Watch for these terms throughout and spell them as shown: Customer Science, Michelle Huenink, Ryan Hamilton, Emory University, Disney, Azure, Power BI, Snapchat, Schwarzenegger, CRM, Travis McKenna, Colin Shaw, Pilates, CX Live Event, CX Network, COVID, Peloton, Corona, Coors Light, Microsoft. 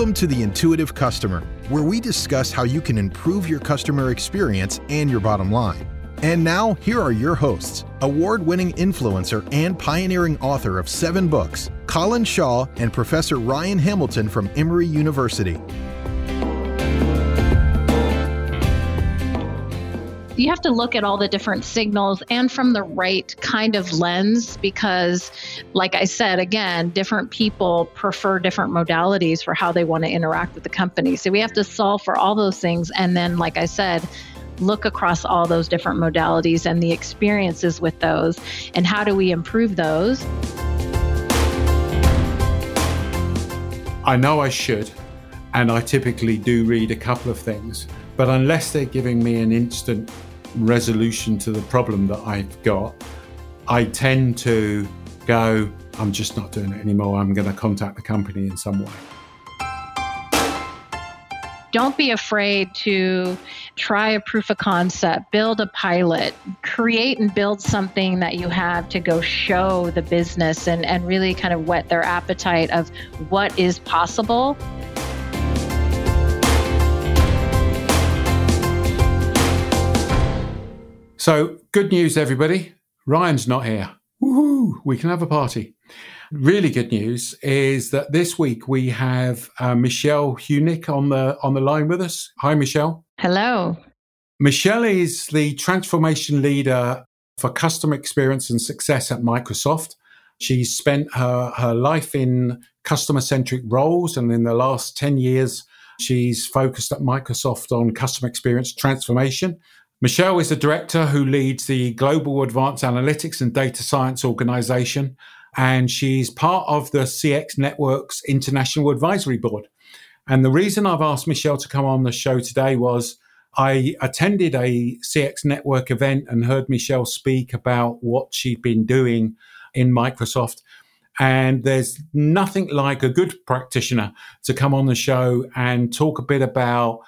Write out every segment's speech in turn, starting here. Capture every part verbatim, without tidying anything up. Welcome to the Intuitive Customer, where we discuss how you can improve your customer experience and your bottom line. And now, here are your hosts, award-winning influencer and pioneering author of seven books, Colin Shaw and Professor Ryan Hamilton from Emory University. You have to look at all the different signals and from the right kind of lens, because like I said, again, different people prefer different modalities for how they want to interact with the company. So we have to solve for all those things. And then, like I said, look across all those different modalities and the experiences with those and how do we improve those. I know I should, and I typically do read a couple of things, but unless they're giving me an instant resolution to the problem that I've got, I tend to go, I'm just not doing it anymore. I'm going to contact the company in some way. Don't be afraid to try a proof of concept, build a pilot, create and build something that you have to go show the business and, and really kind of whet their appetite of what is possible. So, good news, everybody. Ryan's not here. Woohoo! We can have a party. Really good news is that this week we have uh, Michelle Huenink on the on the line with us. Hi, Michelle. Hello. Michelle is the transformation leader for customer experience and success at Microsoft. She's spent her, her life in customer-centric roles, and in the last ten years, she's focused at Microsoft on customer experience transformation. Michelle is the director who leads the Global Advanced Analytics and Data Science Organization, and she's part of the C X Network's International Advisory Board. And the reason I've asked Michelle to come on the show today was I attended a C X Network event and heard Michelle speak about what she'd been doing in Microsoft. And there's nothing like a good practitioner to come on the show and talk a bit about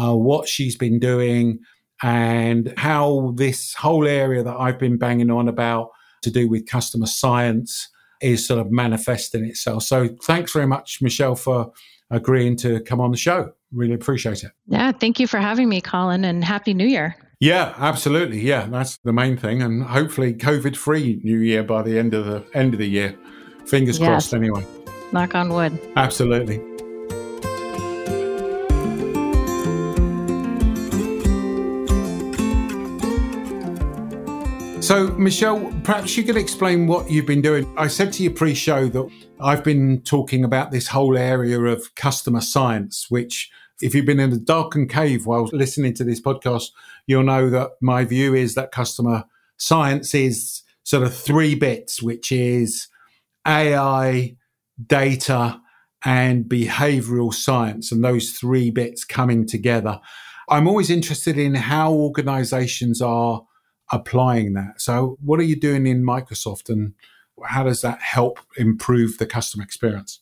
uh, what she's been doing, and how this whole area that I've been banging on about to do with customer science is sort of manifesting itself. So thanks very much, Michelle, for agreeing to come on the show. Really appreciate it. Yeah, thank you for having me, Colin, and Happy New Year. Yeah, absolutely. Yeah, that's the main thing. And hopefully COVID-free New Year by the end of the end of the year. Fingers yes. crossed anyway. Knock on wood. Absolutely. So, Michelle, perhaps you could explain what you've been doing. I said to you pre-show that I've been talking about this whole area of customer science, which if you've been in a darkened cave while listening to this podcast, you'll know that my view is that customer science is sort of three bits, which is A I, data, and behavioral science, and those three bits coming together. I'm always interested in how organizations are applying that. So what are you doing in Microsoft, and how does that help improve the customer experience?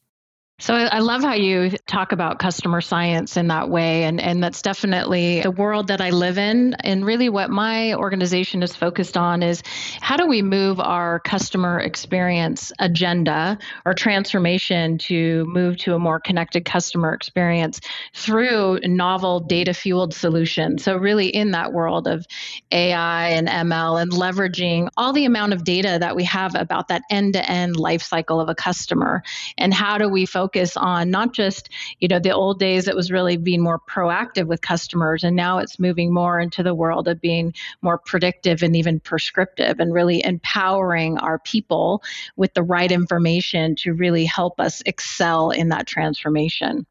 So I love how you talk about customer science in that way. And, and that's definitely the world that I live in. And really what my organization is focused on is how do we move our customer experience agenda or transformation to move to a more connected customer experience through novel data-fueled solutions. So really in that world of A I and M L and leveraging all the amount of data that we have about that end-to-end life cycle of a customer, and how do we focus focus on not just, you know, the old days, it was really being more proactive with customers. And now it's moving more into the world of being more predictive and even prescriptive, and really empowering our people with the right information to really help us excel in that transformation.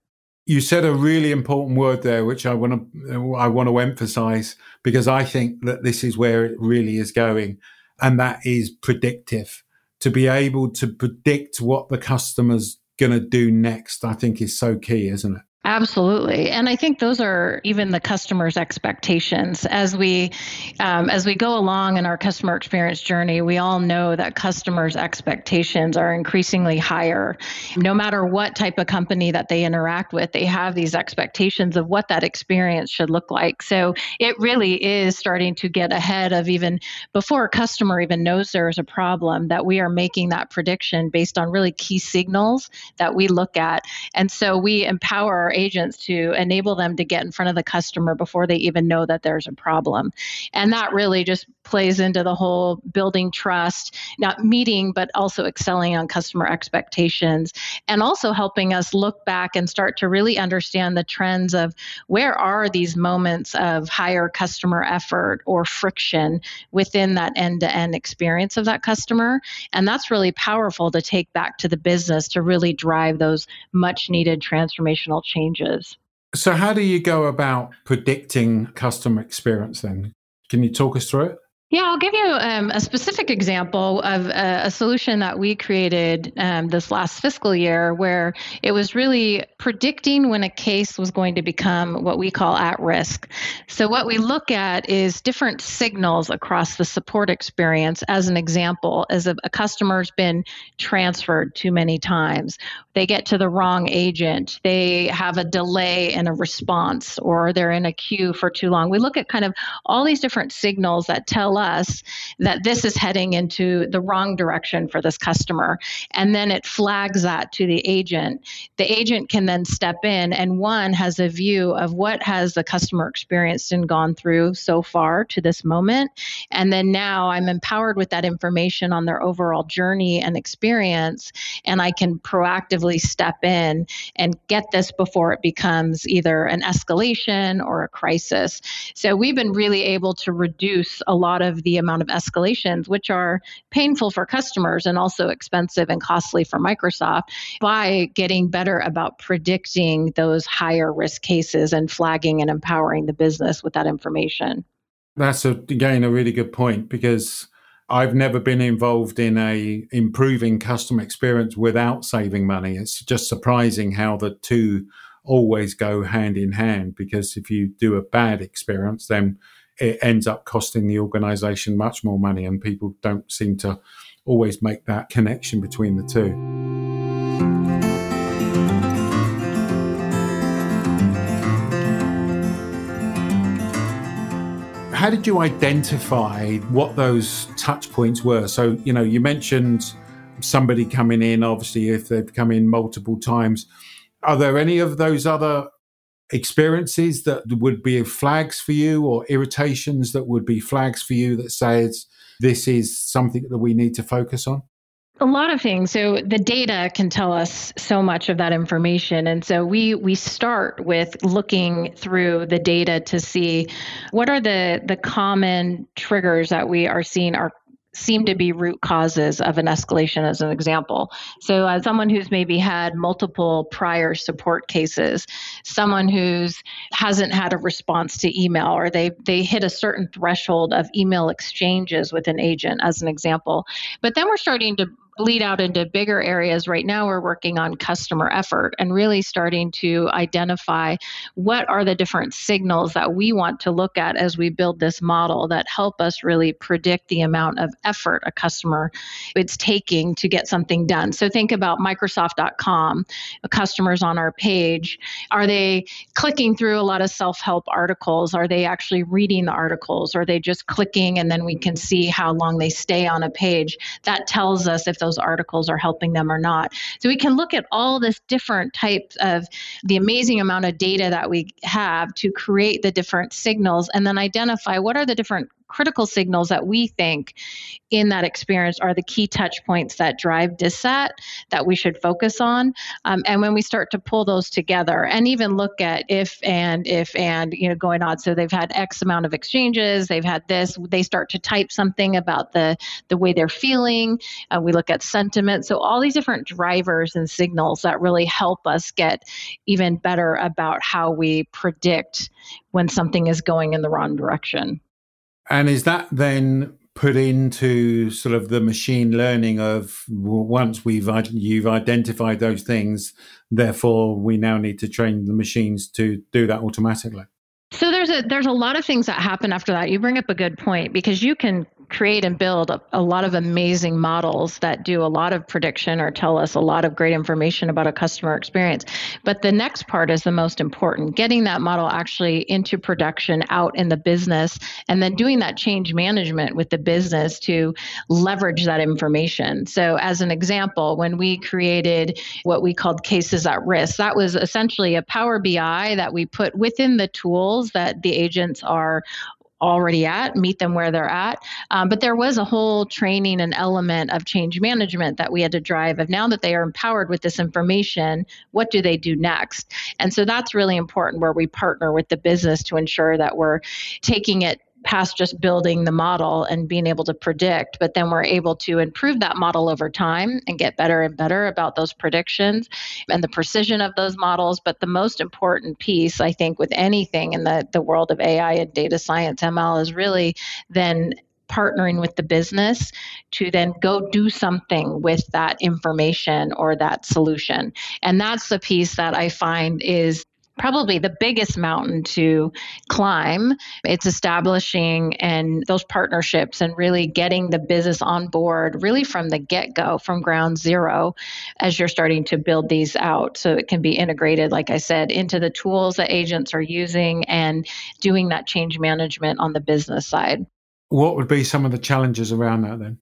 You said a really important word there, which I want to I want to emphasize, because I think that this is where it really is going. And that is predictive. To be able to predict what the customer's going to do next, I think, is so key, isn't it? Absolutely. And I think those are even the customer's expectations. As we um, as we go along in our customer experience journey, we all know that customers' expectations are increasingly higher. No matter what type of company that they interact with, they have these expectations of what that experience should look like. So it really is starting to get ahead of even before a customer even knows there's a problem, that we are making that prediction based on really key signals that we look at. And so we empower agents to enable them to get in front of the customer before they even know that there's a problem. And that really just plays into the whole building trust, not meeting, but also excelling on customer expectations, and also helping us look back and start to really understand the trends of where are these moments of higher customer effort or friction within that end-to-end experience of that customer. And that's really powerful to take back to the business to really drive those much-needed transformational changes. Changes. So how do you go about predicting customer experience then? Can you talk us through it? Yeah, I'll give you um, a specific example of a, a solution that we created um, this last fiscal year, where it was really predicting when a case was going to become what we call at risk. So what we look at is different signals across the support experience. As an example, as if a customer's been transferred too many times, they get to the wrong agent, they have a delay in a response, or they're in a queue for too long. We look at kind of all these different signals that tell us us that this is heading into the wrong direction for this customer. And then it flags that to the agent. The agent can then step in, and one has a view of what has the customer experienced and gone through so far to this moment. And then now I'm empowered with that information on their overall journey and experience, and I can proactively step in and get this before it becomes either an escalation or a crisis. So we've been really able to reduce a lot of the amount of escalations, which are painful for customers and also expensive and costly for Microsoft, by getting better about predicting those higher risk cases and flagging and empowering the business with that information. That's, a, again, a really good point, because I've never been involved in a improving customer experience without saving money. It's just surprising how the two always go hand in hand, because if you do a bad experience, then it ends up costing the organization much more money, and people don't seem to always make that connection between the two. How did you identify what those touch points were? So, you know, you mentioned somebody coming in, obviously, if they've come in multiple times. Are there any of those other experiences that would be flags for you, or irritations that would be flags for you that says this is something that we need to focus on? A lot of things. So the data can tell us so much of that information. And so we we start with looking through the data to see what are the, the common triggers that we are seeing are seem to be root causes of an escalation, as an example. So as someone who's maybe had multiple prior support cases, someone who's hasn't had a response to email, or they they hit a certain threshold of email exchanges with an agent, as an example. But then we're starting to bleed out into bigger areas. Right now, we're working on customer effort and really starting to identify what are the different signals that we want to look at as we build this model that help us really predict the amount of effort a customer is taking to get something done. So think about Microsoft dot com, customers on our page. Are they clicking through a lot of self-help articles? Are they actually reading the articles? Are they just clicking, and then we can see how long they stay on a page? That tells us if those articles are helping them or not. So we can look at all this different types of the amazing amount of data that we have to create the different signals, and then identify what are the different critical signals that we think in that experience are the key touch points that drive dissat that we should focus on. Um, and when we start to pull those together and even look at if and if and, you know, going on. So they've had X amount of exchanges, they've had this, they start to type something about the, the way they're feeling. Uh, we look at sentiment. So all these different drivers and signals that really help us get even better about how we predict when something is going in the wrong direction. And is that then put into sort of the machine learning of, well, once we've you've identified those things, therefore we now need to train the machines to do that automatically? So there's a there's a lot of things that happen after that. You bring up a good point, because you can create and build a, a lot of amazing models that do a lot of prediction or tell us a lot of great information about a customer experience. But the next part is the most important, getting that model actually into production out in the business, and then doing that change management with the business to leverage that information. So as an example, when we created what we called cases at risk, that was essentially a Power B I that we put within the tools that the agents are already at, meet them where they're at. Um, but there was a whole training and element of change management that we had to drive of, now that they are empowered with this information, what do they do next? And so that's really important, where we partner with the business to ensure that we're taking it past just building the model and being able to predict, but then we're able to improve that model over time and get better and better about those predictions and the precision of those models. But the most important piece, I think, with anything in the, the world of A I and data science, M L, is really then partnering with the business to then go do something with that information or that solution. And that's the piece that I find is probably the biggest mountain to climb. It's establishing and those partnerships and really getting the business on board really from the get-go, from ground zero, as you're starting to build these out. So it can be integrated, like I said, into the tools that agents are using and doing that change management on the business side. What would be some of the challenges around that then?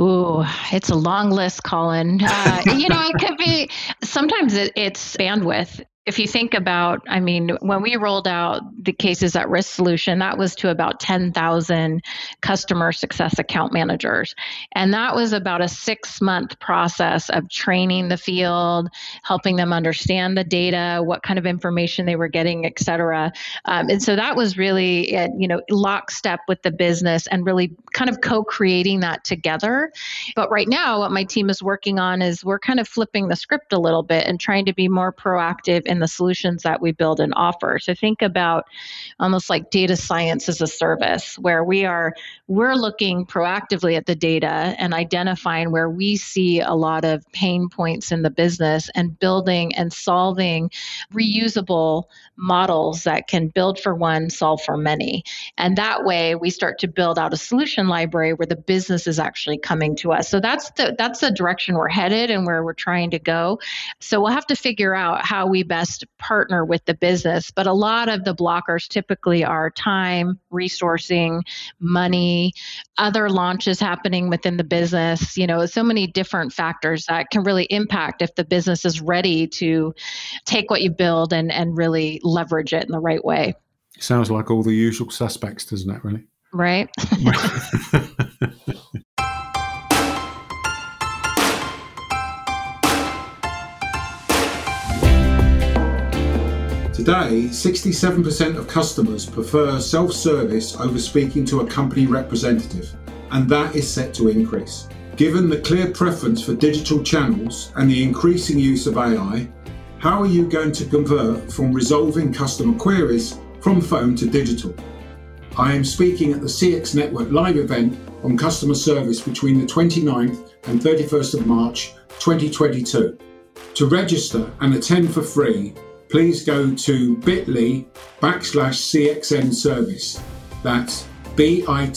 Ooh, it's a long list, Colin. Uh, you know, it could be, sometimes it, it's bandwidth. If you think about, I mean, when we rolled out the cases at risk solution, that was to about ten thousand customer success account managers. And that was about a six month process of training the field, helping them understand the data, what kind of information they were getting, et cetera. Um, and so that was really, at, you know, lockstep with the business and really kind of co-creating that together. But right now, what my team is working on is we're kind of flipping the script a little bit and trying to be more proactive in the solutions that we build and offer. So think about almost like data science as a service, where we are, we're looking proactively at the data and identifying where we see a lot of pain points in the business and building and solving reusable models that can build for one, solve for many. And that way we start to build out a solution library where the business is actually coming to us. So that's the, that's the direction we're headed and where we're trying to go. So we'll have to figure out how we best partner with the business. But a lot of the blockers typically are time, resourcing, money, other launches happening within the business, you know, so many different factors that can really impact if the business is ready to take what you build and, and really leverage it in the right way. Sounds like all the usual suspects, doesn't it, really? Right. Today, sixty-seven percent of customers prefer self-service over speaking to a company representative, and that is set to increase. Given the clear preference for digital channels and the increasing use of A I, how are you going to convert from resolving customer queries from phone to digital? I am speaking at the C X Network live event on customer service between the twenty-ninth and thirty-first of March twenty twenty-two. To register and attend for free, please go to bit.ly backslash CXN service. That's bit.ly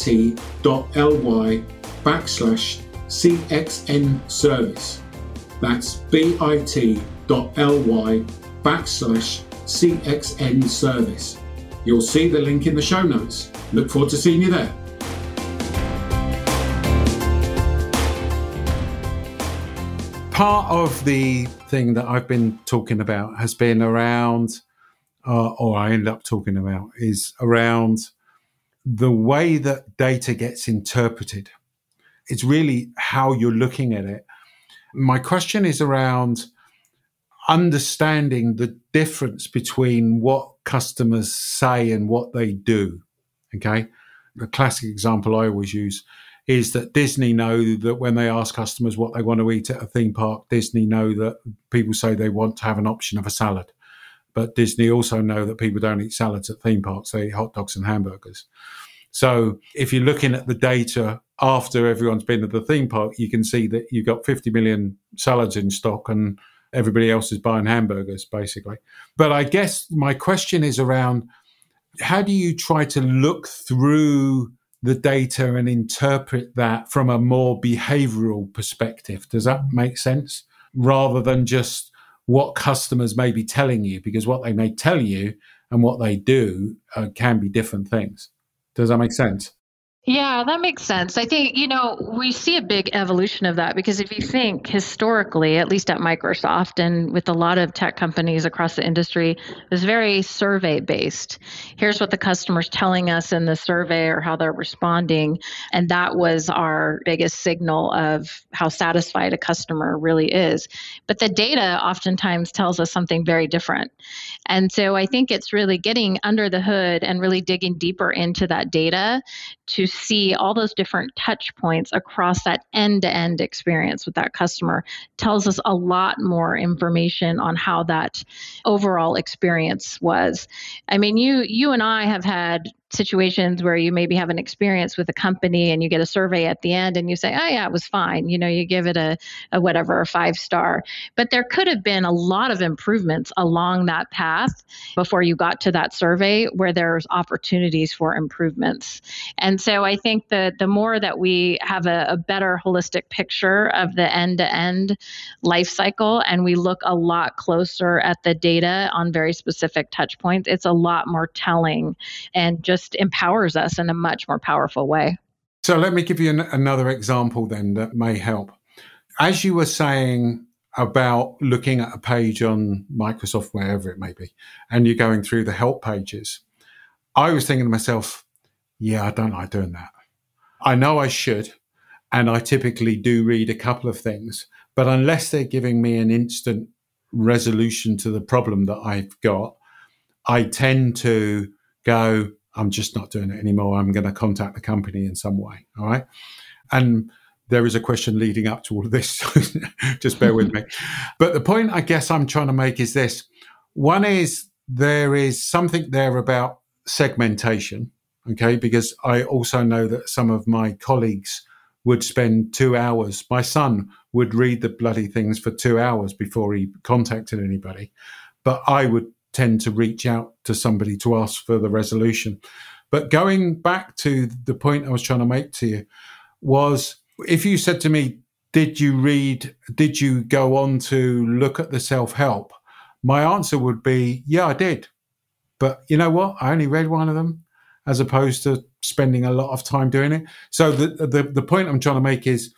backslash CXN service. That's bit.ly backslash CXN service. You'll see the link in the show notes. Look forward to seeing you there. Part of the thing that I've been talking about has been around, uh, or I end up talking about, is around the way that data gets interpreted. It's really how you're looking at it. My question is around understanding the difference between what customers say and what they do, okay? The classic example I always use is that Disney know that when they ask customers what they want to eat at a theme park, Disney know that people say they want to have an option of a salad. But Disney also know that people don't eat salads at theme parks, they eat hot dogs and hamburgers. So if you're looking at the data after everyone's been at the theme park, you can see that you've got fifty million salads in stock and everybody else is buying hamburgers, basically. But I guess my question is around, how do you try to look through the data and interpret that from a more behavioral perspective? Does that make sense? Rather than just what customers may be telling you, because what they may tell you and what they do uh, can be different things. Does that make sense? Yeah, that makes sense. I think, you know, we see a big evolution of that, because if you think historically, at least at Microsoft and with a lot of tech companies across the industry, it was very survey based. Here's what the customer's telling us in the survey or how they're responding. And that was our biggest signal of how satisfied a customer really is. But the data oftentimes tells us something very different. And so I think it's really getting under the hood and really digging deeper into that data to see all those different touch points across that end-to-end experience with that customer. Tells us a lot more information on how that overall experience was. I mean, you you and I have had situations where you maybe have an experience with a company and you get a survey at the end and you say, oh yeah, it was fine. You know, you give it a, a whatever, a five star. But there could have been a lot of improvements along that path before you got to that survey where there's opportunities for improvements. And so I think that the more that we have a, a better holistic picture of the end-to-end life cycle, and we look a lot closer at the data on very specific touch points, it's a lot more telling and just empowers us in a much more powerful way. So let me give you an, another example then that may help. As you were saying about looking at a page on Microsoft, wherever it may be, and you're going through the help pages, I was thinking to myself, yeah, I don't like doing that. I know I should, and I typically do read a couple of things, but unless they're giving me an instant resolution to the problem that I've got, I tend to go, I'm just not doing it anymore. I'm going to contact the company in some way. All right. And there is a question leading up to all of this. Just bear with me. But the point I guess I'm trying to make is this. One is there is something there about segmentation. Okay. Because I also know that some of my colleagues would spend two hours. My son would read the bloody things for two hours before he contacted anybody. But I would tend to reach out to somebody to ask for the resolution. But going back to the point I was trying to make to you was, if you said to me, did you read, did you go on to look at the self-help? My answer would be, yeah, I did. But you know what? I only read one of them as opposed to spending a lot of time doing it. So the the, the point I'm trying to make is,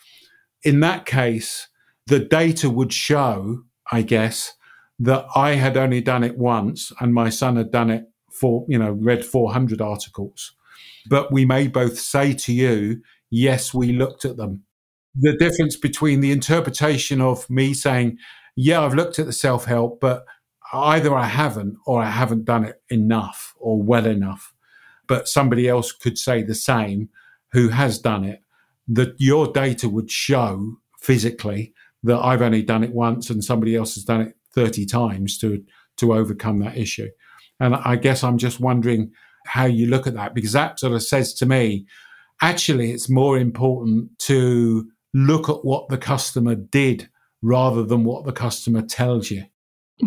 in that case, the data would show, I guess, that I had only done it once and my son had done it for, you know, read four hundred articles. But we may both say to you, yes, we looked at them. The difference between the interpretation of me saying, yeah, I've looked at the self-help, but either I haven't or I haven't done it enough or well enough. But somebody else could say the same who has done it, that your data would show physically that I've only done it once and somebody else has done it thirty times to to overcome that issue. And I guess I'm just wondering how you look at that, because that sort of says to me, actually, it's more important to look at what the customer did rather than what the customer tells you.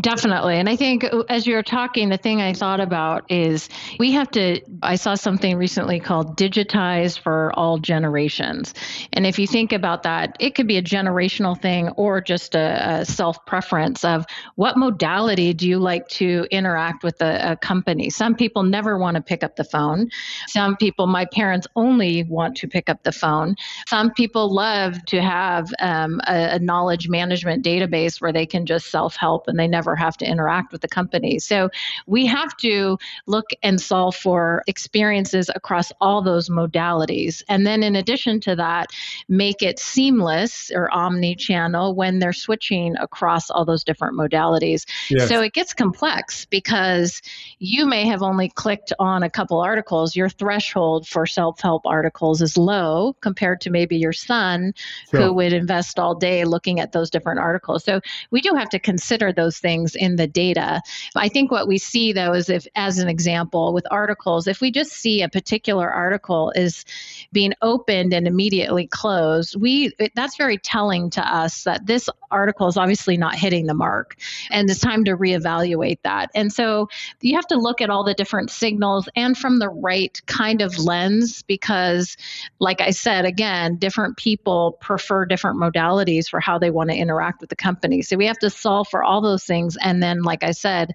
Definitely. And I think as you're talking, the thing I thought about is we have to, I saw something recently called digitize for all generations. And if you think about that, it could be a generational thing or just a, a self-preference of what modality do you like to interact with a, a company? Some people never want to pick up the phone. Some people, my parents only want to pick up the phone. Some people love to have um, a, a knowledge management database where they can just self-help and they never never have to interact with the company. So we have to look and solve for experiences across all those modalities. And then in addition to that, make it seamless or omni-channel when they're switching across all those different modalities. Yes. So it gets complex because you may have only clicked on a couple articles. Your threshold for self-help articles is low compared to maybe your son, sure, who would invest all day looking at those different articles. So we do have to consider those things things in the data. I think what we see, though, is if, as an example, with articles, if we just see a particular article is being opened and immediately closed, we it, that's very telling to us that this article is obviously not hitting the mark, and it's time to reevaluate that. And so you have to look at all the different signals and from the right kind of lens, because like I said, again, different people prefer different modalities for how they want to interact with the company. So we have to solve for all those things. And then, like I said,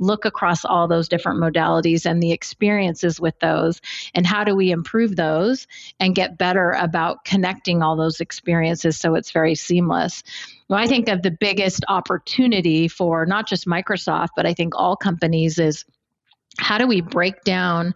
look across all those different modalities and the experiences with those, and how do we improve those and get better about connecting all those experiences so it's very seamless. Well, I think of the biggest opportunity for not just Microsoft, but I think all companies is how do we break down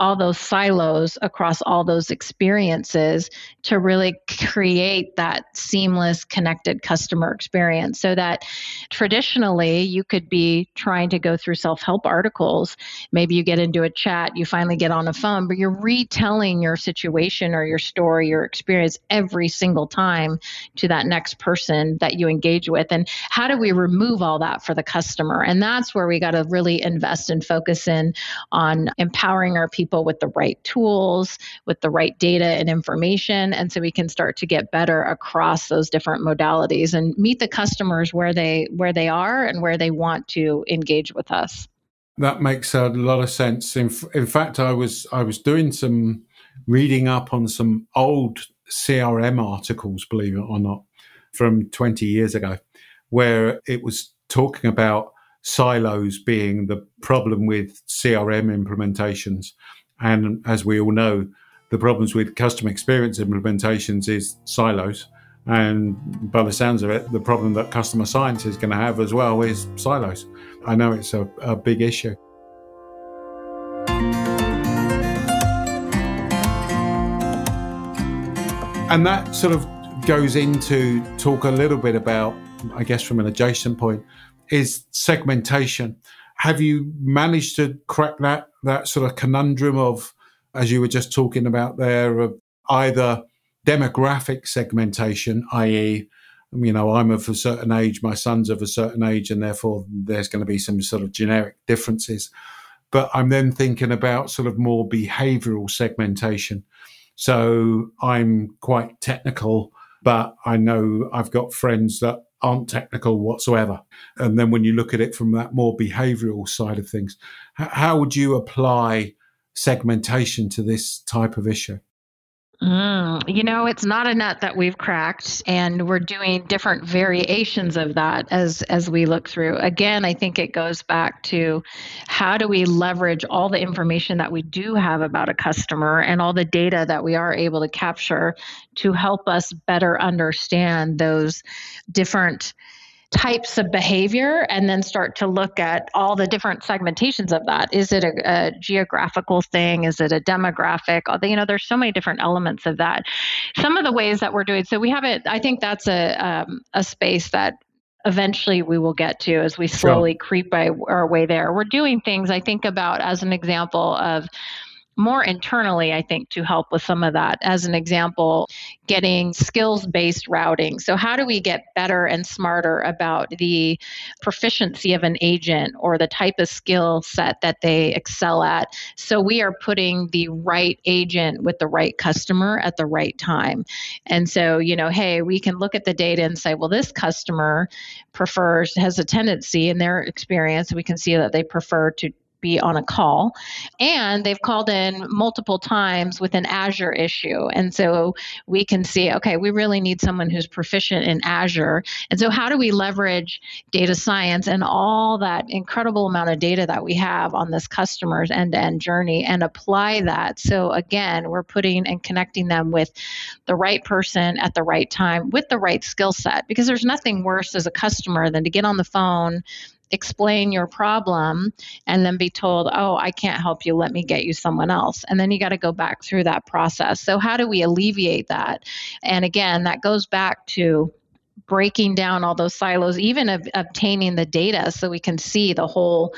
all those silos across all those experiences to really create that seamless, connected customer experience, so that traditionally you could be trying to go through self-help articles. Maybe you get into a chat, you finally get on a phone, but you're retelling your situation or your story, your experience every single time to that next person that you engage with. And how do we remove all that for the customer? And that's where we got to really invest and focus in on empowering our people people with the right tools, with the right data and information. And so we can start to get better across those different modalities and meet the customers where they where they are and where they want to engage with us. That makes a lot of sense. In, in fact, I was I was doing some reading up on some old C R M articles, believe it or not, from twenty years ago, where it was talking about silos being the problem with C R M implementations. And as we all know, the problems with customer experience implementations is silos. And by the sounds of it, the problem that customer science is going to have as well is silos. I know it's a, a big issue. And that sort of goes into talk a little bit about, I guess from an adjacent point, is segmentation. Have you managed to crack that that sort of conundrum of, as you were just talking about there, of either demographic segmentation, that is, you know, I'm of a certain age, my son's of a certain age, and therefore there's going to be some sort of generic differences. But I'm then thinking about sort of more behavioural segmentation. So I'm quite technical, but I know I've got friends that aren't technical whatsoever. And then when you look at it from that more behavioural side of things, how would you apply segmentation to this type of issue? Mm, you know, it's not a nut that we've cracked, and we're doing different variations of that as, as we look through. Again, I think it goes back to how do we leverage all the information that we do have about a customer and all the data that we are able to capture to help us better understand those different types of behavior, and then start to look at all the different segmentations of that. Is it a, a geographical thing? Is it a demographic? You know, there's so many different elements of that. Some of the ways that we're doing, so we have it, I think that's a um, a space that eventually we will get to as we slowly sure. creep by our way there. We're doing things, I think about as an example of more internally, I think, to help with some of that. As an example, getting skills-based routing. So how do we get better and smarter about the proficiency of an agent or the type of skill set that they excel at? So we are putting the right agent with the right customer at the right time. And so, you know, hey, we can look at the data and say, well, this customer prefers, has a tendency in their experience, we can see that they prefer to be on a call, and they've called in multiple times with an Azure issue. And so we can see, okay, we really need someone who's proficient in Azure. And so how do we leverage data science and all that incredible amount of data that we have on this customer's end-to-end journey and apply that? So again, we're putting and connecting them with the right person at the right time with the right skill set, because there's nothing worse as a customer than to get on the phone, explain your problem, and then be told, oh, I can't help you, let me get you someone else. And then you got to go back through that process. So how do we alleviate that? And again, that goes back to breaking down all those silos, even ob- obtaining the data so we can see the whole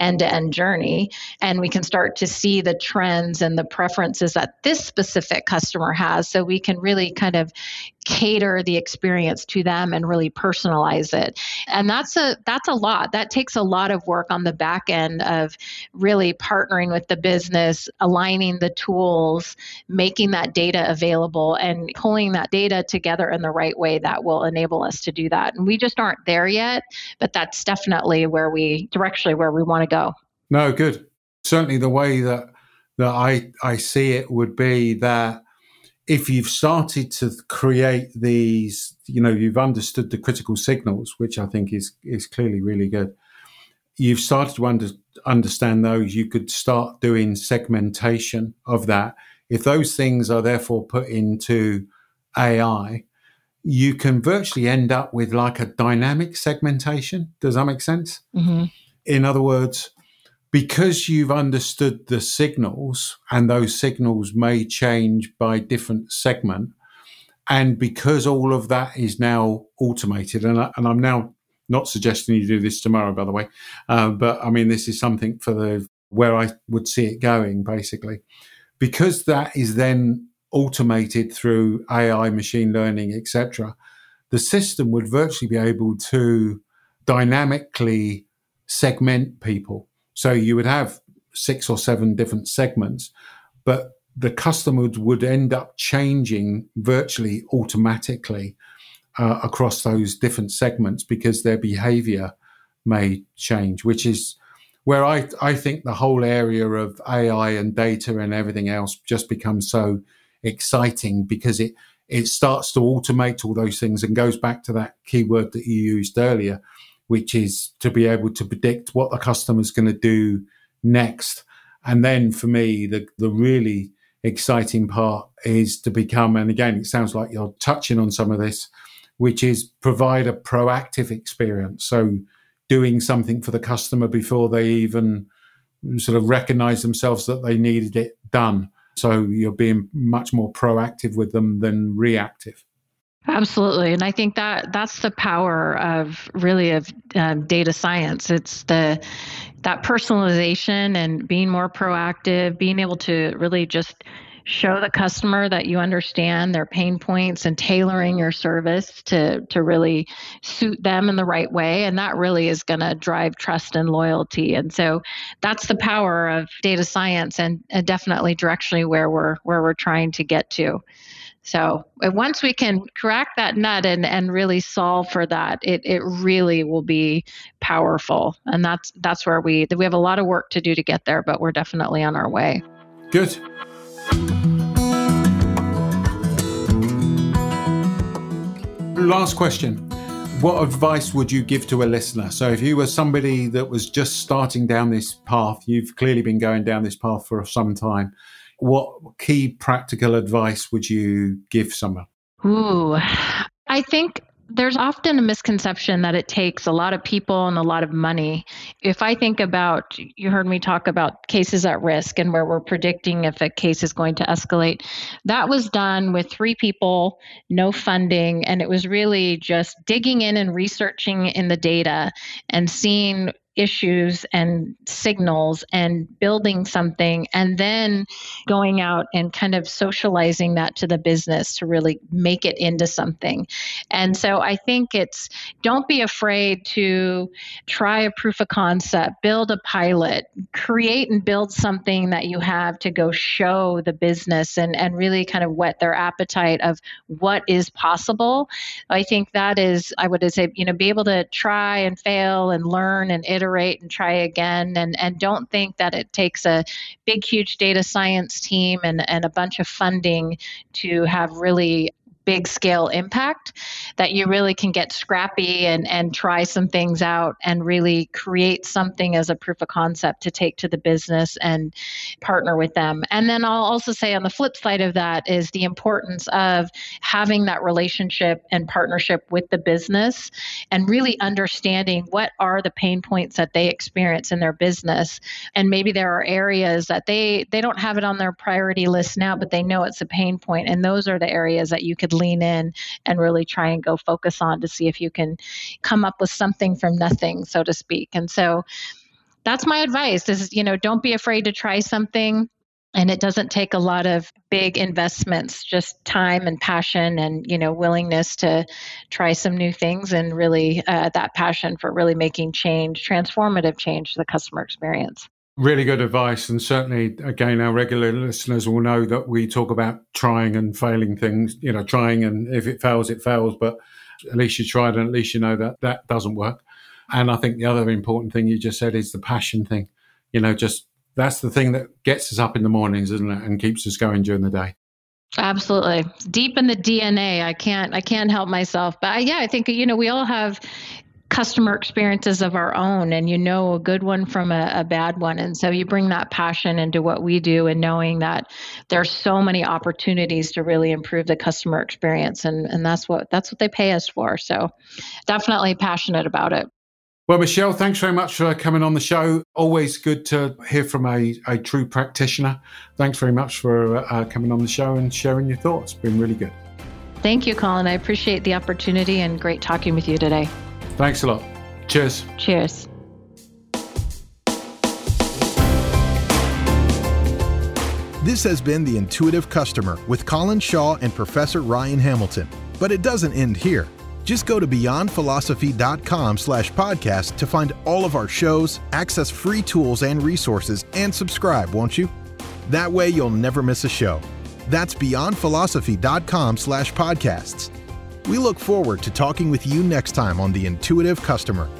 end-to-end journey, and we can start to see the trends and the preferences that this specific customer has, so we can really kind of cater the experience to them and really personalize it. And that's a that's a lot. That takes a lot of work on the back end of really partnering with the business, aligning the tools, making that data available, and pulling that data together in the right way that will enable us to do that. And we just aren't there yet, but that's definitely where we directionally where we want to go. No, good. Certainly the way that that I, I see it would be that if you've started to create these, you know, you've understood the critical signals, which I think is is clearly really good. You've started to under, understand those. You could start doing segmentation of that. If those things are therefore put into A I, you can virtually end up with like a dynamic segmentation. Does that make sense? Mm-hmm. In other words, because you've understood the signals, and those signals may change by different segment, and because all of that is now automated, and, I, and I'm now not suggesting you do this tomorrow, by the way, uh, but I mean, this is something for the where I would see it going, basically. Because that is then automated through A I, machine learning, et cetera, the system would virtually be able to dynamically segment people. So you would have six or seven different segments, but the customers would end up changing virtually automatically uh, across those different segments because their behavior may change, which is where I, I think the whole area of A I and data and everything else just becomes so exciting, because it, it starts to automate all those things and goes back to that keyword that you used earlier, which is to be able to predict what the customer's going to do next. And then for me, the, the really exciting part is to become, and again, it sounds like you're touching on some of this, which is provide a proactive experience. So doing something for the customer before they even sort of recognize themselves that they needed it done. So you're being much more proactive with them than reactive. Absolutely. And I think that that's the power of really of um, data science. It's the that personalization and being more proactive, being able to really just show the customer that you understand their pain points and tailoring your service to, to really suit them in the right way. And that really is going to drive trust and loyalty. And so that's the power of data science, and, and definitely directionally where we're where we're trying to get to. So once we can crack that nut and, and really solve for that, it, it really will be powerful. And that's that's where we we have a lot of work to do to get there, but we're definitely on our way. Good. Last question. What advice would you give to a listener? So if you were somebody that was just starting down this path, you've clearly been going down this path for some time. What key practical advice would you give someone? Ooh, I think there's often a misconception that it takes a lot of people and a lot of money. If I think about, you heard me talk about cases at risk and where we're predicting if a case is going to escalate. That was done with three people, no funding, and it was really just digging in and researching in the data and seeing issues and signals and building something, and then going out and kind of socializing that to the business to really make it into something. And so I think it's, don't be afraid to try a proof of concept, build a pilot, create and build something that you have to go show the business and, and really kind of whet their appetite of what is possible. I think that is, I would say, you know, be able to try and fail and learn and iterate and try again, and, and don't think that it takes a big, huge data science team and, and a bunch of funding to have really big scale impact, that you really can get scrappy and, and try some things out and really create something as a proof of concept to take to the business and partner with them. And then I'll also say on the flip side of that is the importance of having that relationship and partnership with the business and really understanding what are the pain points that they experience in their business. And maybe there are areas that they, they don't have it on their priority list now, but they know it's a pain point. And those are the areas that you could lean in and really try and go focus on to see if you can come up with something from nothing, so to speak. And so that's my advice is, you know, don't be afraid to try something. And it doesn't take a lot of big investments, just time and passion and, you know, willingness to try some new things and really uh, that passion for really making change, transformative change to the customer experience. Really good advice. And certainly, again, our regular listeners will know that we talk about trying and failing things, you know, trying and if it fails, it fails. But at least you tried and at least you know that that doesn't work. And I think the other important thing you just said is the passion thing, you know, just that's the thing that gets us up in the mornings, isn't it? And keeps us going during the day. Absolutely. It's deep in the D N A. I can't, I can't help myself. But I, yeah, I think, you know, we all have customer experiences of our own and you know a good one from a, a bad one. And so you bring that passion into what we do and knowing that there's so many opportunities to really improve the customer experience. And, and that's what, that's what they pay us for. So definitely passionate about it. Well, Michelle, thanks very much for coming on the show. Always good to hear from a, a true practitioner. Thanks very much for uh, coming on the show and sharing your thoughts. It's been really good. Thank you, Colin. I appreciate the opportunity and great talking with you today. Thanks a lot. Cheers. Cheers. This has been The Intuitive Customer with Colin Shaw and Professor Ryan Hamilton. But it doesn't end here. Just go to beyondphilosophy.com slash podcast to find all of our shows, access free tools and resources, and subscribe, won't you? That way you'll never miss a show. That's beyondphilosophy.com slash podcasts. We look forward to talking with you next time on The Intuitive Customer.